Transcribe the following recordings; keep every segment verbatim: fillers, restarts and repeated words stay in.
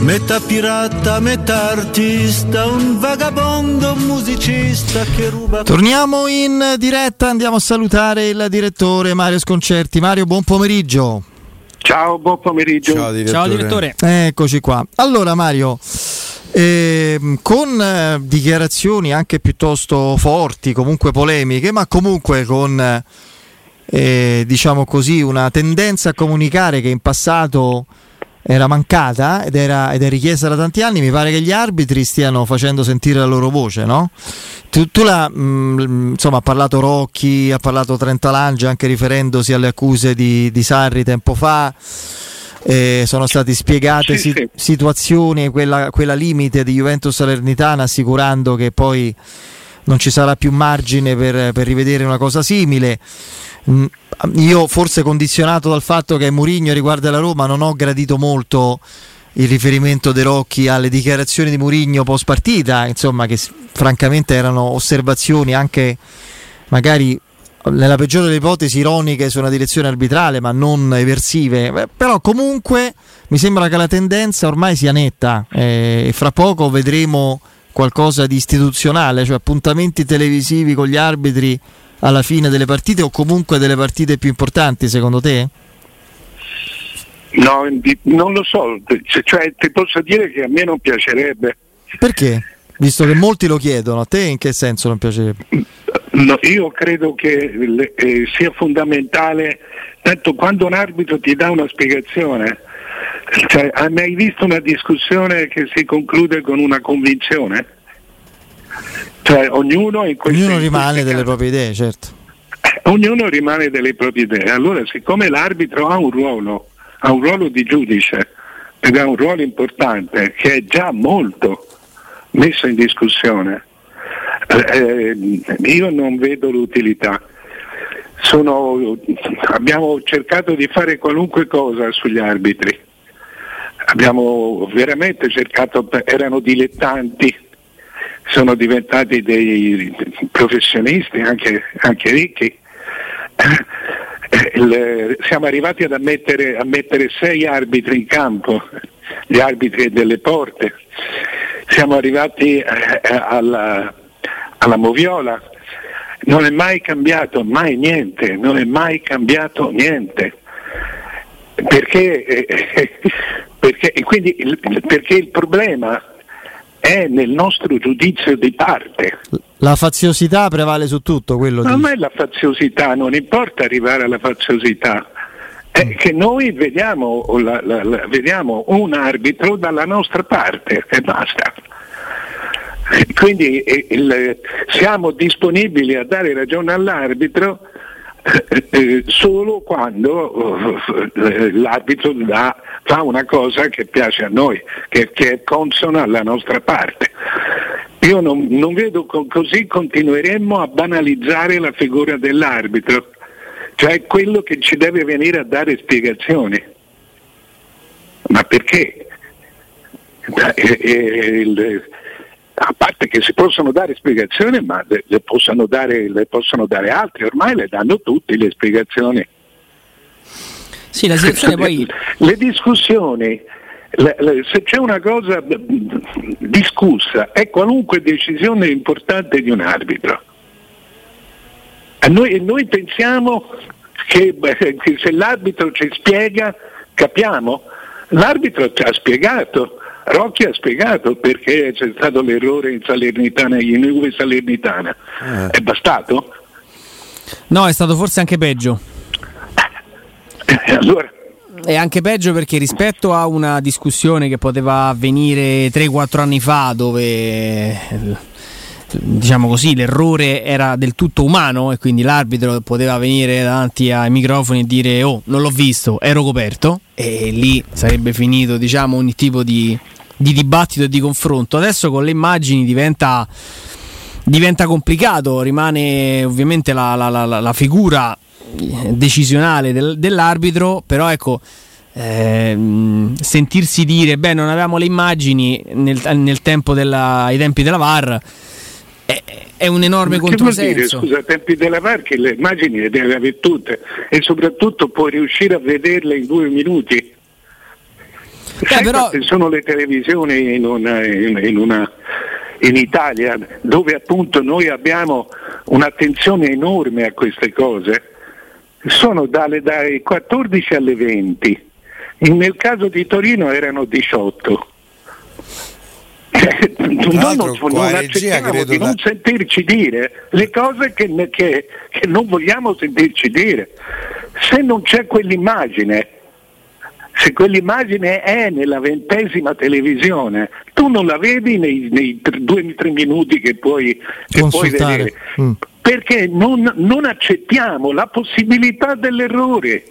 Metà pirata, metà artista, un vagabondo musicista che ruba... Torniamo in diretta, andiamo a salutare il direttore Mario Sconcerti. Mario, buon pomeriggio. Ciao, buon pomeriggio. Ciao direttore. Ciao, direttore. Eccoci qua. Allora Mario, eh, con eh, dichiarazioni anche piuttosto forti, comunque polemiche, ma comunque con, eh, diciamo così, una tendenza a comunicare che in passato... era mancata ed, era, ed è richiesta da tanti anni, mi pare che gli arbitri stiano facendo sentire la loro voce, no? Tu, tu la, mh, insomma, ha parlato Rocchi, ha parlato Trentalange, anche riferendosi alle accuse di, di Sarri tempo fa, eh, sono state spiegate sì, si, situazioni, quella, quella limite di Juventus Salernitana, assicurando che poi non ci sarà più margine per, per rivedere una cosa simile. Io, forse condizionato dal fatto che Mourinho riguarda la Roma, non ho gradito molto il riferimento De Rocchi alle dichiarazioni di Mourinho post partita, insomma, che francamente erano osservazioni anche magari nella peggiore delle ipotesi ironiche su una direzione arbitrale, ma non eversive. Beh, però comunque mi sembra che la tendenza ormai sia netta, eh, e fra poco vedremo qualcosa di istituzionale, cioè appuntamenti televisivi con gli arbitri alla fine delle partite, o comunque delle partite più importanti, secondo te? No, non lo so, cioè ti posso dire che a me non piacerebbe. Perché? Visto che molti lo chiedono, a te in che senso non piacerebbe? No, io credo che eh, sia fondamentale, tanto quando un arbitro ti dà una spiegazione, cioè, hai mai visto una discussione che si conclude con una convinzione? Cioè ognuno in questo ognuno rimane delle proprie idee, certo. Ognuno rimane delle proprie idee. Allora, siccome l'arbitro ha un ruolo, ha un ruolo di giudice ed ha un ruolo importante che è già molto messo in discussione, eh, io non vedo l'utilità. Sono, abbiamo cercato di fare qualunque cosa sugli arbitri. Abbiamo veramente cercato, erano dilettanti, sono diventati dei professionisti anche, anche ricchi. Il, siamo arrivati ad ammettere, a mettere sei arbitri in campo, gli arbitri delle porte. Siamo arrivati alla, alla Moviola. Non è mai cambiato mai niente, non è mai cambiato niente. Perché, perché, quindi, perché il problema è nel nostro giudizio di parte. La faziosità prevale su tutto, quello di... Non è la faziosità, non importa arrivare alla faziosità, è mm. che noi vediamo, la, la, la, vediamo un arbitro dalla nostra parte e basta. Quindi eh, il, siamo disponibili a dare ragione all'arbitro eh, eh, solo quando eh, l'arbitro dà, fa una cosa che piace a noi, che, che è consona alla nostra parte. Io non, non vedo, co- così continueremmo a banalizzare la figura dell'arbitro, cioè quello che ci deve venire a dare spiegazioni. Ma perché? Eh, eh, il, a parte che si possono dare spiegazioni, ma le, le possono dare le possono dare altri, ormai le danno tutti le spiegazioni. Sì, la situazione poi... Le discussioni, le, le, se c'è una cosa discussa, è qualunque decisione importante di un arbitro. E noi, noi pensiamo che, che se l'arbitro ci spiega, capiamo. L'arbitro ci ha spiegato, Rocchi ha spiegato perché c'è stato l'errore in Salernitana, in Juve Salernitana. Eh. È bastato? No, è stato forse anche peggio. Eh, allora. È anche peggio perché rispetto a una discussione che poteva avvenire tre quattro anni fa, dove diciamo così l'errore era del tutto umano e quindi l'arbitro poteva venire davanti ai microfoni e dire "oh, non l'ho visto, ero coperto", e lì sarebbe finito, diciamo, ogni tipo di, di dibattito e di confronto. Adesso con le immagini diventa diventa complicato, rimane ovviamente la, la, la, la figura decisionale del, dell'arbitro, però ecco, eh, sentirsi dire beh non avevamo le immagini nel, nel tempo della, ai tempi della V A R è, è un enorme controsenso. Scusa, ai tempi della V A R che le immagini le devi avere tutte e soprattutto puoi riuscire a vederle in due minuti. Eh, però... sono le televisioni in una, in, in una in Italia dove appunto noi abbiamo un'attenzione enorme a queste cose, sono dalle, dai quattordici alle venti, nel caso di Torino erano diciotto. Noi non, non accettiamo di non da... sentirci dire le cose che, che, che non vogliamo sentirci dire. Se non c'è quell'immagine, se quell'immagine è nella ventesima televisione, tu non la vedi nei, nei due tre minuti che puoi, che puoi vedere, mm. perché non, non accettiamo la possibilità dell'errore.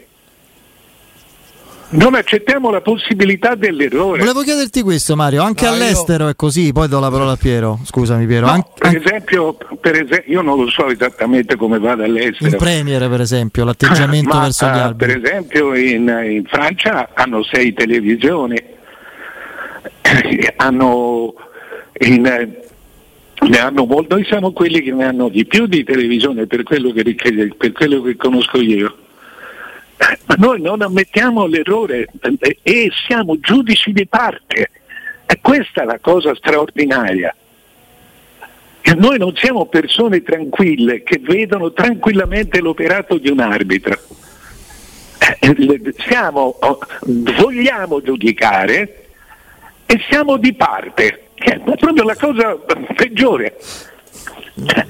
Non accettiamo la possibilità dell'errore. Volevo chiederti questo, Mario, anche no, all'estero io... è così, poi do la parola a Piero. Scusami Piero. No, An- per esempio, per esempio, io non lo so esattamente come vada all'estero. In Premier, per esempio, l'atteggiamento Ma, verso gli arbitri. Per esempio in, in Francia hanno sei televisioni, hanno in, ne hanno molto, noi siamo quelli che ne hanno di più di televisione per quello che, per quello che conosco io. Ma noi non ammettiamo l'errore e siamo giudici di parte, e questa è la cosa straordinaria. E noi non siamo persone tranquille che vedono tranquillamente l'operato di un arbitro. Siamo, vogliamo giudicare e siamo di parte, che è proprio la cosa peggiore.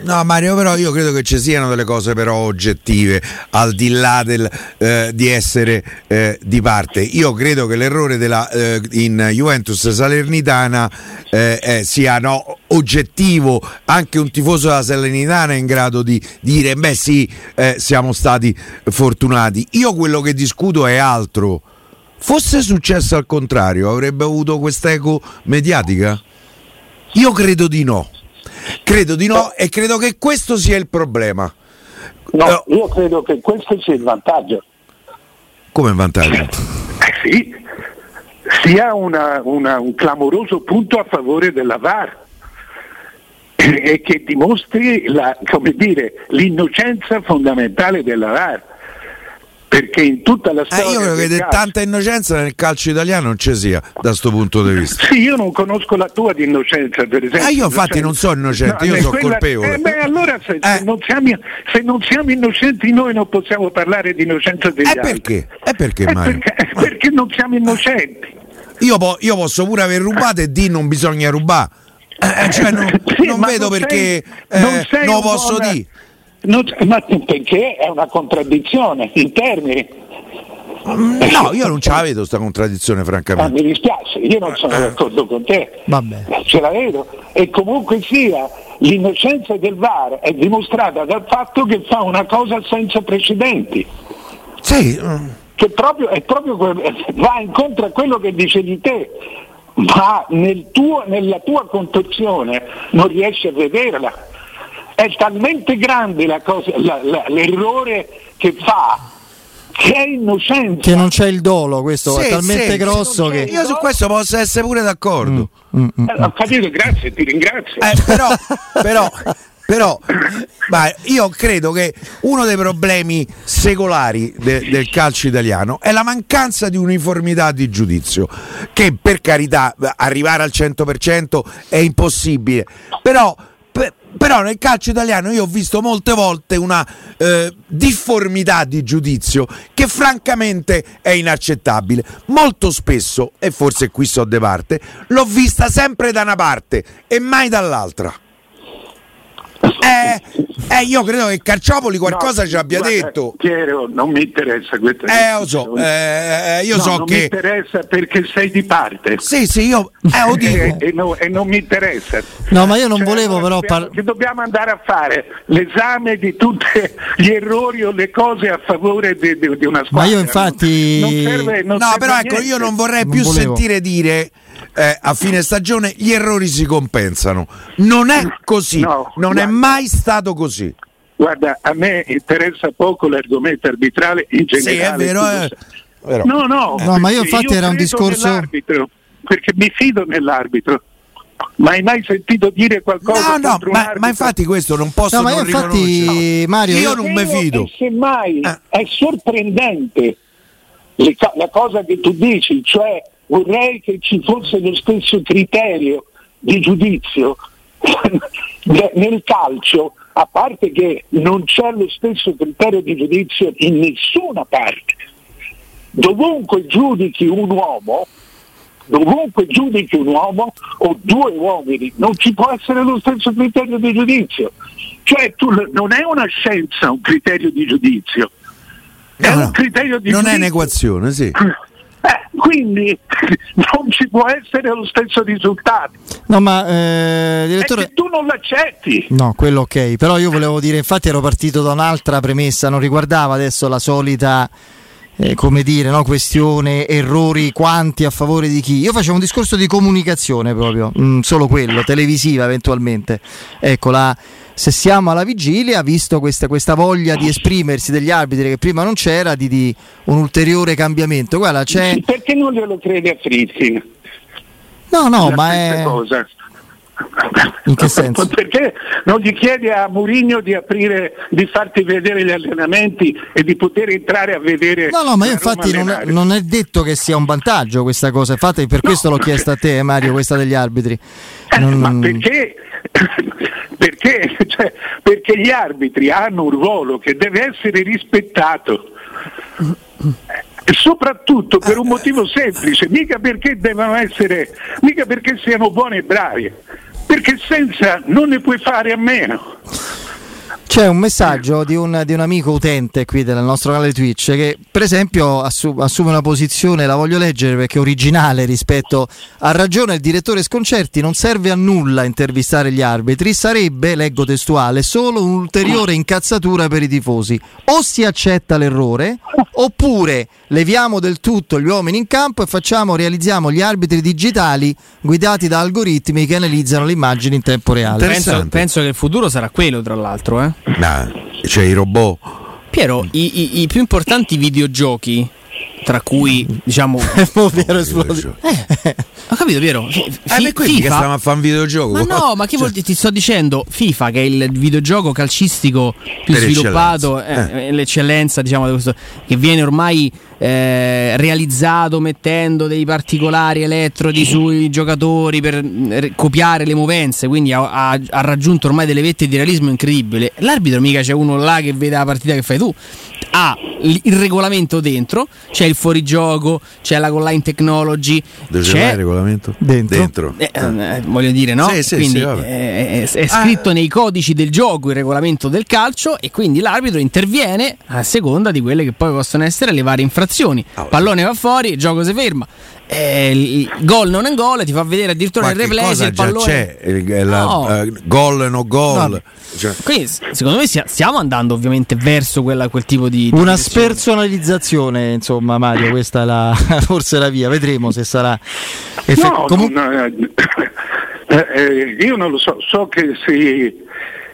No Mario, però io credo che ci siano delle cose però oggettive al di là del, eh, di essere eh, di parte. Io credo che l'errore della, eh, in Juventus Salernitana eh, eh, sia no, oggettivo. Anche un tifoso della Salernitana è in grado di dire beh sì, eh, siamo stati fortunati. Io quello che discuto è altro. Fosse successo al contrario, avrebbe avuto quest'eco mediatica? Io credo di no. Credo di no e credo che questo sia il problema. No, io credo che questo sia il vantaggio. Come vantaggio? Eh sì, sia una, una, un clamoroso punto a favore della V A R e che dimostri la, come dire, l'innocenza fondamentale della V A R, perché in tutta la storia eh io credo che calcio... tanta innocenza nel calcio italiano non ci sia da sto punto di vista. Sì, io non conosco la tua di innocenza, per esempio. Ah, io infatti non sono innocente, no, io sono quella... colpevole. Eh, beh, allora se, eh. se, non siamo, se non siamo innocenti noi non possiamo parlare di innocenza degli eh altri. E perché? E eh perché eh Mario? Perché, eh perché non siamo innocenti. Io, po- io posso pure aver rubato e di non bisogna rubare. Eh, cioè non, sì, non vedo non perché sei, eh, non sei non posso buona... dire. Non, ma perché è una contraddizione in termini. No, io non ce la vedo sta contraddizione, francamente. Ma mi dispiace, io non sono d'accordo con te. Vabbè. Ce la vedo. E comunque sia, l'innocenza del V A R è dimostrata dal fatto che fa una cosa senza precedenti. Sì. Che proprio, è proprio va incontro a quello che dicevi te, ma nel tuo, nella tua contorsione non riesci a vederla. È talmente grande la cosa, la, la, l'errore che fa, che è innocenza, che non c'è il dolo, questo sì, è talmente sì, grosso che io su questo posso essere pure d'accordo. Mm, mm, mm, eh, ho capito, grazie, ti ringrazio. Eh, però, però, però ma io credo che uno dei problemi secolari de, del calcio italiano è la mancanza di uniformità di giudizio, che per carità arrivare al cento per cento è impossibile, però però nel calcio italiano io ho visto molte volte una eh, difformità di giudizio che francamente è inaccettabile. Molto spesso, e forse qui sto de parte, l'ho vista sempre da una parte e mai dall'altra. Eh, eh, io credo che Carciopoli qualcosa no, ci abbia guarda, detto. Piero, non mi interessa questo. Eh, lo so, eh, io no, so non che. Non mi interessa perché sei di parte. Sì, sì, io. Eh, lo dico. E, e, no, e non mi interessa. No, ma io non cioè, volevo però. Par... Che dobbiamo andare a fare l'esame di tutti gli errori o le cose a favore di, di, di una squadra. Ma io infatti. Non, non serve, non no, però niente. Ecco, io non vorrei non più volevo. sentire dire. Eh, a fine stagione gli errori si compensano. Non è così, no, non guarda, è mai stato così. Guarda, a me interessa poco l'argomento arbitrale in generale. Sì, è vero, è vero. No, no, eh, no, ma io infatti io era un discorso, perché mi fido nell'arbitro. Ma hai mai sentito dire qualcosa? No, no, ma, ma infatti questo non posso, no, ma non infatti, no. Mario, io non mi fido. Semmai ah. è sorprendente la cosa che tu dici, cioè vorrei che ci fosse lo stesso criterio di giudizio nel calcio, a parte che non c'è lo stesso criterio di giudizio in nessuna parte. Dovunque giudichi un uomo, dovunque giudichi un uomo o due uomini, non ci può essere lo stesso criterio di giudizio. Cioè tu, non è una scienza un criterio di giudizio, è no, un no, criterio di non giudizio. È un'equazione, sì. Eh, quindi non ci può essere lo stesso risultato. No, ma eh, direttore, è che tu non l'accetti. No, quello ok, però io volevo dire, infatti ero partito da un'altra premessa, non riguardava adesso la solita eh, come dire, no, questione errori quanti a favore di chi. Io facevo un discorso di comunicazione proprio, mm, solo quello, televisiva eventualmente. Ecco, la se siamo alla vigilia, visto questa, questa voglia di esprimersi degli arbitri che prima non c'era, di, di un ulteriore cambiamento. Guarda, c'è... Perché non glielo crede a Frizzi? No, no, la ma è... cosa. In che senso? Perché non gli chiedi a Mourinho di aprire, di farti vedere gli allenamenti e di poter entrare a vedere? No, no, ma io infatti non è, non è detto che sia un vantaggio questa cosa, infatti per no, questo l'ho chiesto a te, Mario, questa degli arbitri. Eh, non... Ma perché? Perché? Cioè, perché gli arbitri hanno un ruolo che deve essere rispettato. Soprattutto per un motivo semplice, mica perché devono essere, mica perché siano buoni e bravi, perché senza non ne puoi fare a meno. C'è un messaggio di un, di un amico utente qui del nostro canale Twitch che per esempio assume una posizione, la voglio leggere perché è originale rispetto a ragione il direttore Sconcerti, non serve a nulla intervistare gli arbitri, sarebbe, leggo testuale, solo un'ulteriore incazzatura per i tifosi, o si accetta l'errore oppure leviamo del tutto gli uomini in campo e facciamo, realizziamo gli arbitri digitali guidati da algoritmi che analizzano le immagini in tempo reale. Penso, penso che il futuro sarà quello, tra l'altro, eh? Nah, cioè i robot, Piero, i, i, i più importanti videogiochi, tra cui diciamo oh, Piero esplode. Eh, ho capito Piero, F- ah, fi- quelli FIFA? Che stavano a fare un videogioco, ma no, ma che cioè. Vuol dire? Ti sto dicendo FIFA, che è il videogioco calcistico più per sviluppato, l'eccellenza. Eh, eh. l'eccellenza diciamo di questo, che viene ormai eh, realizzato mettendo dei particolari elettrodi sui giocatori per eh, copiare le movenze, quindi ha, ha, ha raggiunto ormai delle vette di realismo incredibile. L'arbitro mica c'è uno là che vede la partita che fai tu, ha il regolamento dentro, c'è il fuorigioco, c'è la goal line technology. Dove c'è il regolamento? Dentro, dentro. Eh, eh. Eh, voglio dire, no? Sì, sì, quindi sì, eh, è, è scritto ah. nei codici del gioco il regolamento del calcio e quindi l'arbitro interviene a seconda di quelle che poi possono essere le varie infrazioni. Oh, pallone sì. va fuori, il gioco si ferma. Eh, il gol non è gol, ti fa vedere addirittura il replay se il pallone c'è, il, la, no. uh, gol no gol no. Cioè. Quindi secondo me stiamo andando ovviamente verso quella, quel tipo di, di una spersonalizzazione, insomma Mario, questa è la, forse la via, vedremo se sarà effe- no, Comun- no, eh, eh, io non lo so, so che si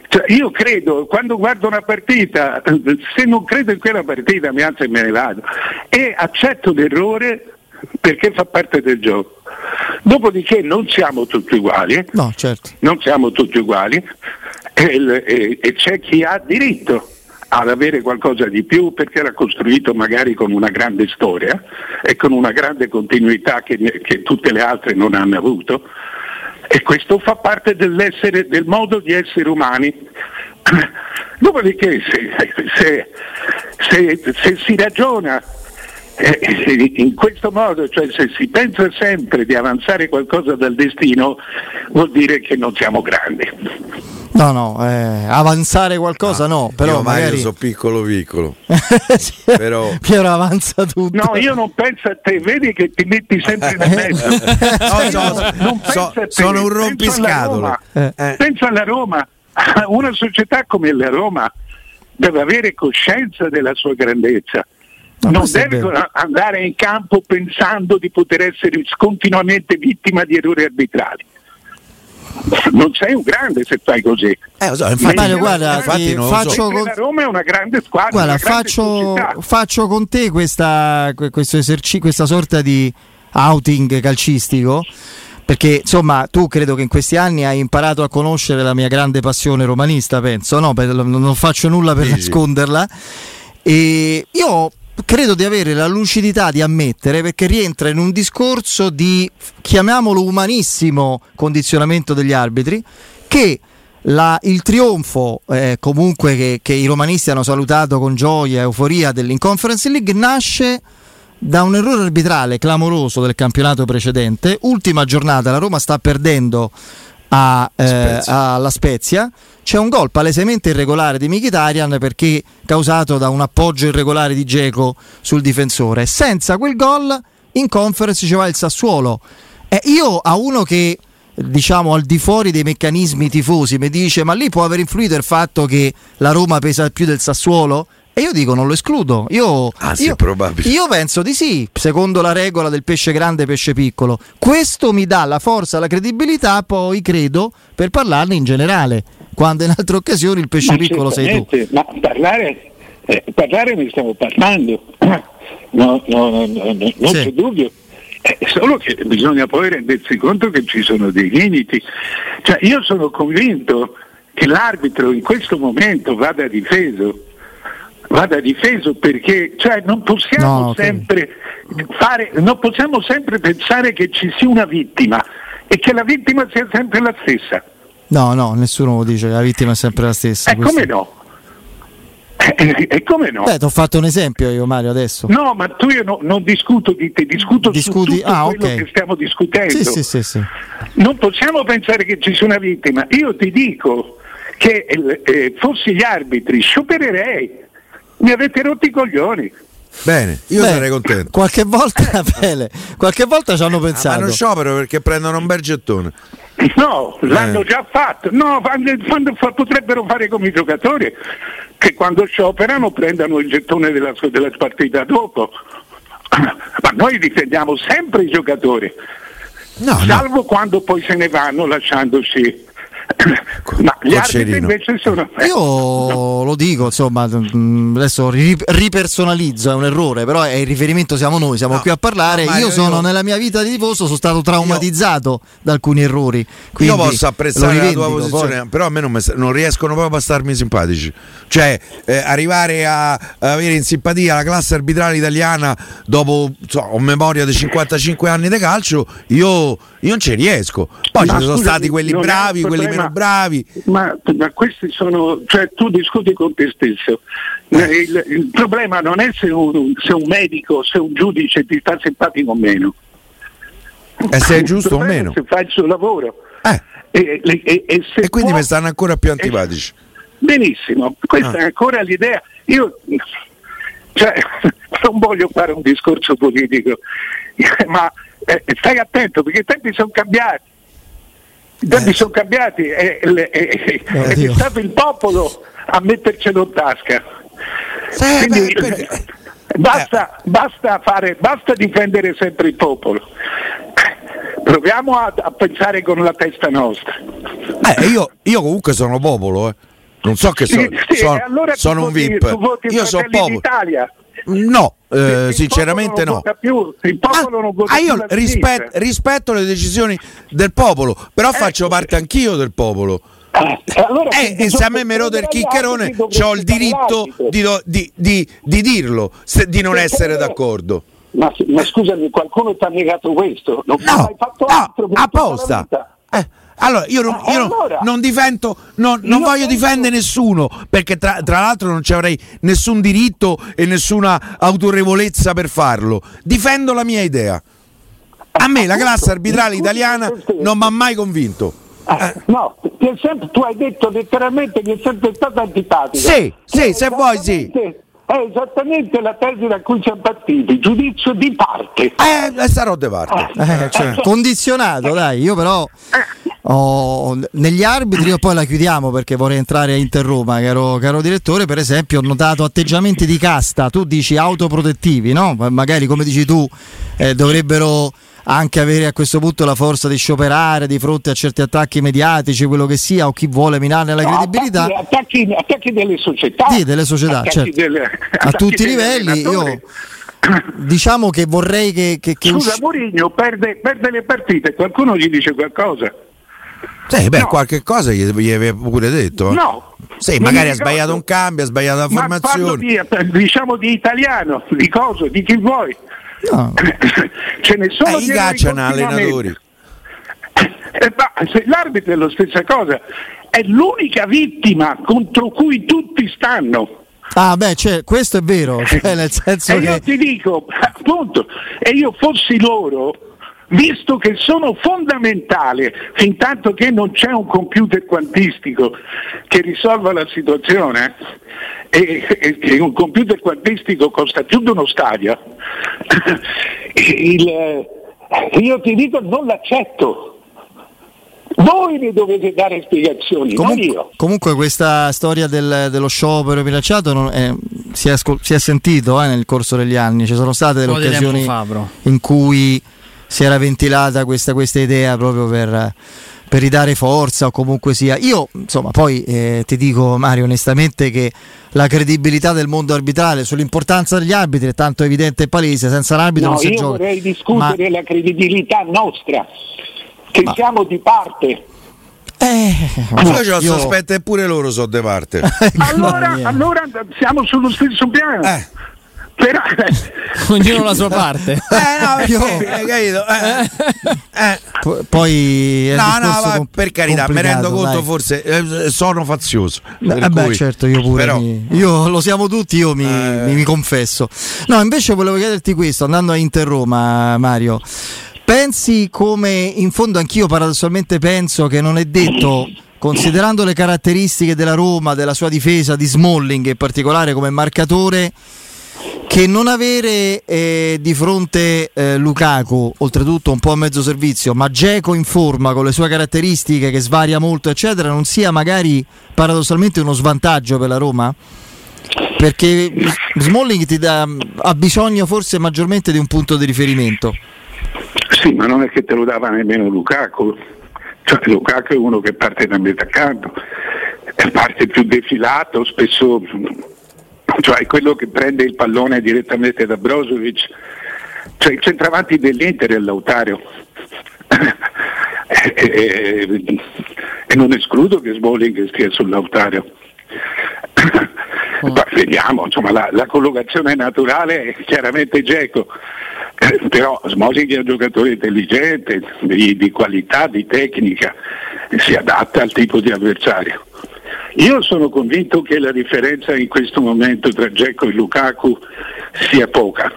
cioè, io credo, quando guardo una partita, se non credo in quella partita mi alzo e me ne vado e accetto l'errore perché fa parte del gioco. Dopodiché non siamo tutti uguali, no, certo. non siamo tutti uguali e, e, e c'è chi ha diritto ad avere qualcosa di più perché era costruito magari con una grande storia e con una grande continuità che, che tutte le altre non hanno avuto, e questo fa parte dell'essere, del modo di essere umani. Dopodiché se, se, se, se si ragiona in questo modo, cioè se si pensa sempre di avanzare qualcosa dal destino, vuol dire che non siamo grandi. No, no, eh, avanzare qualcosa no, no però io magari Mario sono piccolo piccolo. Sì, però Piero avanza tutto. No, io non penso a te, vedi che ti metti sempre nel mezzo. No, no, non penso so, a te. Sono un rompiscatole. Penso alla Roma. Eh. Penso alla Roma. Una società come la Roma deve avere coscienza della sua grandezza. No, non deve andare in campo pensando di poter essere continuamente vittima di errori arbitrali. non c'è un grande se fai così. Eh, so, infatti, Mario, guarda, infatti faccio so. con... la Roma è una grande squadra. Guarda, una grande faccio, faccio con te questa, questo eserci- questa sorta di outing calcistico, perché insomma tu credo che in questi anni hai imparato a conoscere la mia grande passione romanista, penso, no? Per, non faccio nulla per sì, nasconderla, e io credo di avere la lucidità di ammettere, perché rientra in un discorso di, chiamiamolo umanissimo, condizionamento degli arbitri, che la, il trionfo eh, comunque che, che i romanisti hanno salutato con gioia e euforia dell'Conference League nasce da un errore arbitrale clamoroso del campionato precedente. Ultima giornata, la Roma sta perdendo a, eh, Spezia. alla Spezia, c'è un gol palesemente irregolare di Mkhitaryan, perché causato da un appoggio irregolare di Dzeko sul difensore. Senza quel gol in Conference ci va il Sassuolo, e io a uno che, diciamo, al di fuori dei meccanismi tifosi mi dice ma lì può aver influito il fatto che la Roma pesa più del Sassuolo, e io dico non lo escludo, io, ah, sì, io, io penso di sì, secondo la regola del pesce grande pesce piccolo. Questo mi dà la forza, la credibilità, poi credo, per parlarne in generale, quando in altre occasioni il pesce ma piccolo sei tu. Ma parlare, eh, parlare ne stiamo parlando, no, no, no, no, no, non sì. c'è dubbio, è solo che bisogna poi rendersi conto che ci sono dei limiti. Cioè, io sono convinto che l'arbitro in questo momento vada difeso, vada difeso perché cioè non possiamo no, okay. sempre fare, non possiamo sempre pensare che ci sia una vittima e che la vittima sia sempre la stessa. No, no, nessuno lo dice, la vittima è sempre la stessa. E questo... come no? E, e come no? Beh, ti ho fatto un esempio io, Mario, adesso. No, ma tu io no, non discuto di te, discuto Discuti... su tutto ah, quello okay. che stiamo discutendo. Sì, sì, sì, sì. Non possiamo pensare che ci sia una vittima. Io ti dico che eh, fossi gli arbitri sciopererei. Mi avete rotto i coglioni. Bene, io Beh, sarei contento. Qualche volta Pele, qualche volta ci hanno pensato. Ah, ma non sciopero perché prendono un bel gettone. No, l'hanno eh. già fatto. No, potrebbero fare come i giocatori che quando scioperano prendano il gettone della, della partita dopo. Ma noi difendiamo sempre i giocatori, no, salvo no. quando poi se ne vanno lasciandoci. Ma gli arbitri invece sono... Io no. lo dico, insomma, adesso ripersonalizzo, è un errore, però è il riferimento, siamo noi, siamo no. qui a parlare. No, io, io sono io... nella mia vita di tifoso sono stato traumatizzato io... da alcuni errori. Io posso apprezzare la tua posizione, poi... però a me non, mi, non riescono proprio a starmi simpatici. Cioè, eh, arrivare a avere in simpatia la classe arbitrale italiana dopo, so, ho memoria di cinquantacinque anni di calcio, io, io non ci riesco. Poi ma ci sono scusami, stati quelli bravi, quelli meno bravi, ma, ma questi sono, cioè tu discuti con te stesso. Il, il problema non è se un, se un medico, se un giudice ti sta simpatico o meno, e se è giusto o meno, se fa il suo lavoro, eh. e, e, e, e, se e quindi può, mi stanno ancora più antipatici. Benissimo, questa ah. è ancora l'idea. Io cioè, non voglio fare un discorso politico, ma eh, stai attento perché i tempi sono cambiati. I tempi eh. sono cambiati, è, è, è, oh, è stato il popolo a mettercelo in tasca. Sì, Quindi, beh, beh. Basta, eh. basta, fare, basta difendere sempre il popolo. Proviamo a, a pensare con la testa nostra. Eh, io, io comunque sono popolo, eh. non so che sono, sì, sì, sono, allora sono un V I P. Tu voti io sono popolo. D'Italia. No, eh, il sinceramente non no. Vota più, il popolo ah, non vota ah, io più rispet- rispetto le decisioni del popolo, però eh, faccio parte anch'io del popolo. Eh, allora, eh, e se a me mi rode il chiccherone, c'ho il diritto di, di, di, di dirlo, se, di non perché essere d'accordo. Ma, ma scusami, qualcuno ti ha negato questo? Non no, hai fatto altro no, apposta. Eh, allora io non, io allora, non difendo, non, non voglio penso... difendere nessuno, perché tra, tra l'altro non ci avrei nessun diritto e nessuna autorevolezza per farlo. Difendo la mia idea. A me la classe arbitrale italiana non mi ha mai convinto. Ah, no, sempre, tu hai detto letteralmente che è sempre stata antipatica. Sì, sì, se vuoi sì. È esattamente la tesi da cui siamo partiti, giudizio di parte. Eh, sarò di parte. Eh, cioè, condizionato, dai, io però oh, negli arbitri, io poi la chiudiamo perché vorrei entrare a Inter Roma, caro, caro direttore, per esempio ho notato atteggiamenti di casta, tu dici autoprotettivi, no? Magari come dici tu eh, dovrebbero... anche avere a questo punto la forza di scioperare di fronte a certi attacchi mediatici, quello che sia, o chi vuole minare la no, credibilità, attacchi, attacchi, attacchi delle società, sì, delle società certo. delle, a tutti i livelli. Io diciamo che vorrei che, che, che scusa usci... Mourinho perde, perde le partite, qualcuno gli dice qualcosa? Sì, beh, no. qualche cosa gli, gli aveva pure detto. No. Sì, magari ha sbagliato un cambio, ha sbagliato la formazione. Ma di, diciamo di italiano, di cosa, di chi vuoi. No. Ce ne sono eh, i cacciano allenatori. Eh, ma se l'arbitro è la stessa cosa, è l'unica vittima contro cui tutti stanno. Ah beh, cioè, questo è vero. Cioè, nel senso e che... io ti dico, appunto, e io fossi loro... visto che sono fondamentale fin tanto che non c'è un computer quantistico che risolva la situazione, e, e, e un computer quantistico costa più di uno stadio, il, io ti dico non l'accetto. Voi ne dovete dare spiegazioni, comunque, non io. Comunque questa storia del, dello sciopero minacciato non è, si, è, si è sentito eh, nel corso degli anni, ci sono state delle occasioni in cui si era ventilata questa, questa idea proprio per, per ridare forza o comunque sia. Io insomma poi eh, ti dico Mario onestamente che la credibilità del mondo arbitrale sull'importanza degli arbitri è tanto evidente e palese, senza l'arbitro no, non si gioca. No, io vorrei discutere Ma... la credibilità nostra, che Ma... siamo di parte. Eh, allora, io ho io... sospetto e pure loro sono di parte. allora, allora siamo sullo stesso piano. Eh. Però... ognuno la sua parte. Eh no, io capito. Eh, eh. P- poi no, no, va, comp- per carità, mi rendo conto dai. forse eh, sono fazioso. Eh beh, cui... certo, io pure. Però... mi... io lo siamo tutti, io mi, eh... mi, mi confesso. No, invece volevo chiederti questo, andando a Inter Roma, Mario. Pensi come in fondo anch'io paradossalmente penso che non è detto, considerando le caratteristiche della Roma, della sua difesa, di Smalling in particolare come marcatore, che non avere eh, di fronte eh, Lukaku, oltretutto un po' a mezzo servizio, ma Dzeko in forma con le sue caratteristiche che svaria molto eccetera, non sia magari paradossalmente uno svantaggio per la Roma? Perché Smalling ti dà, ha bisogno forse maggiormente di un punto di riferimento. Sì, ma non è che te lo dava nemmeno Lukaku, cioè Lukaku è uno che parte da metà campo, parte più defilato, spesso... cioè quello che prende il pallone direttamente da Brozovic, cioè il centravanti dell'Inter è Lautaro e, e, e non escludo che Smalling stia sul Lautaro. Oh. Vediamo, insomma la, la collocazione naturale è chiaramente Dzeko, eh, però Smalling è un giocatore intelligente, di, di qualità, di tecnica, si adatta al tipo di avversario. Io sono convinto che la differenza in questo momento tra Dzeko e Lukaku sia poca.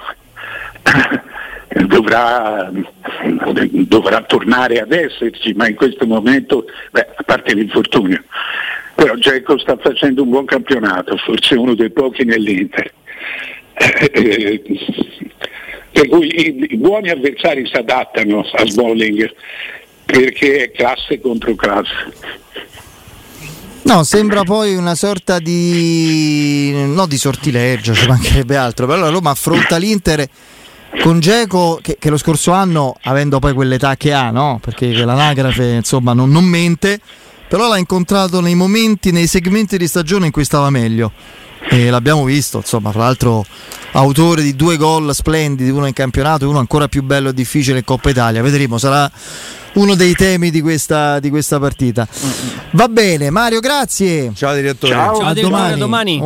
Dovrà, dovrà tornare ad esserci, ma in questo momento, beh, a parte l'infortunio, però Dzeko sta facendo un buon campionato, forse uno dei pochi nell'Inter. Eh, per cui i, i buoni avversari si adattano a Smalling perché è classe contro classe. No, sembra poi una sorta di no di sortileggio, ci mancherebbe altro, però la Roma affronta l'Inter con Dzeko che, che lo scorso anno, avendo poi quell'età che ha, no? Perché l'anagrafe insomma non, non mente, però l'ha incontrato nei momenti, nei segmenti di stagione in cui stava meglio e l'abbiamo visto, insomma, fra l'altro autore di due gol splendidi, uno in campionato e uno ancora più bello e difficile in Coppa Italia. Vedremo, sarà uno dei temi di questa, di questa partita. Va bene, Mario, grazie. Ciao direttore. Ciao, a domani. A domani.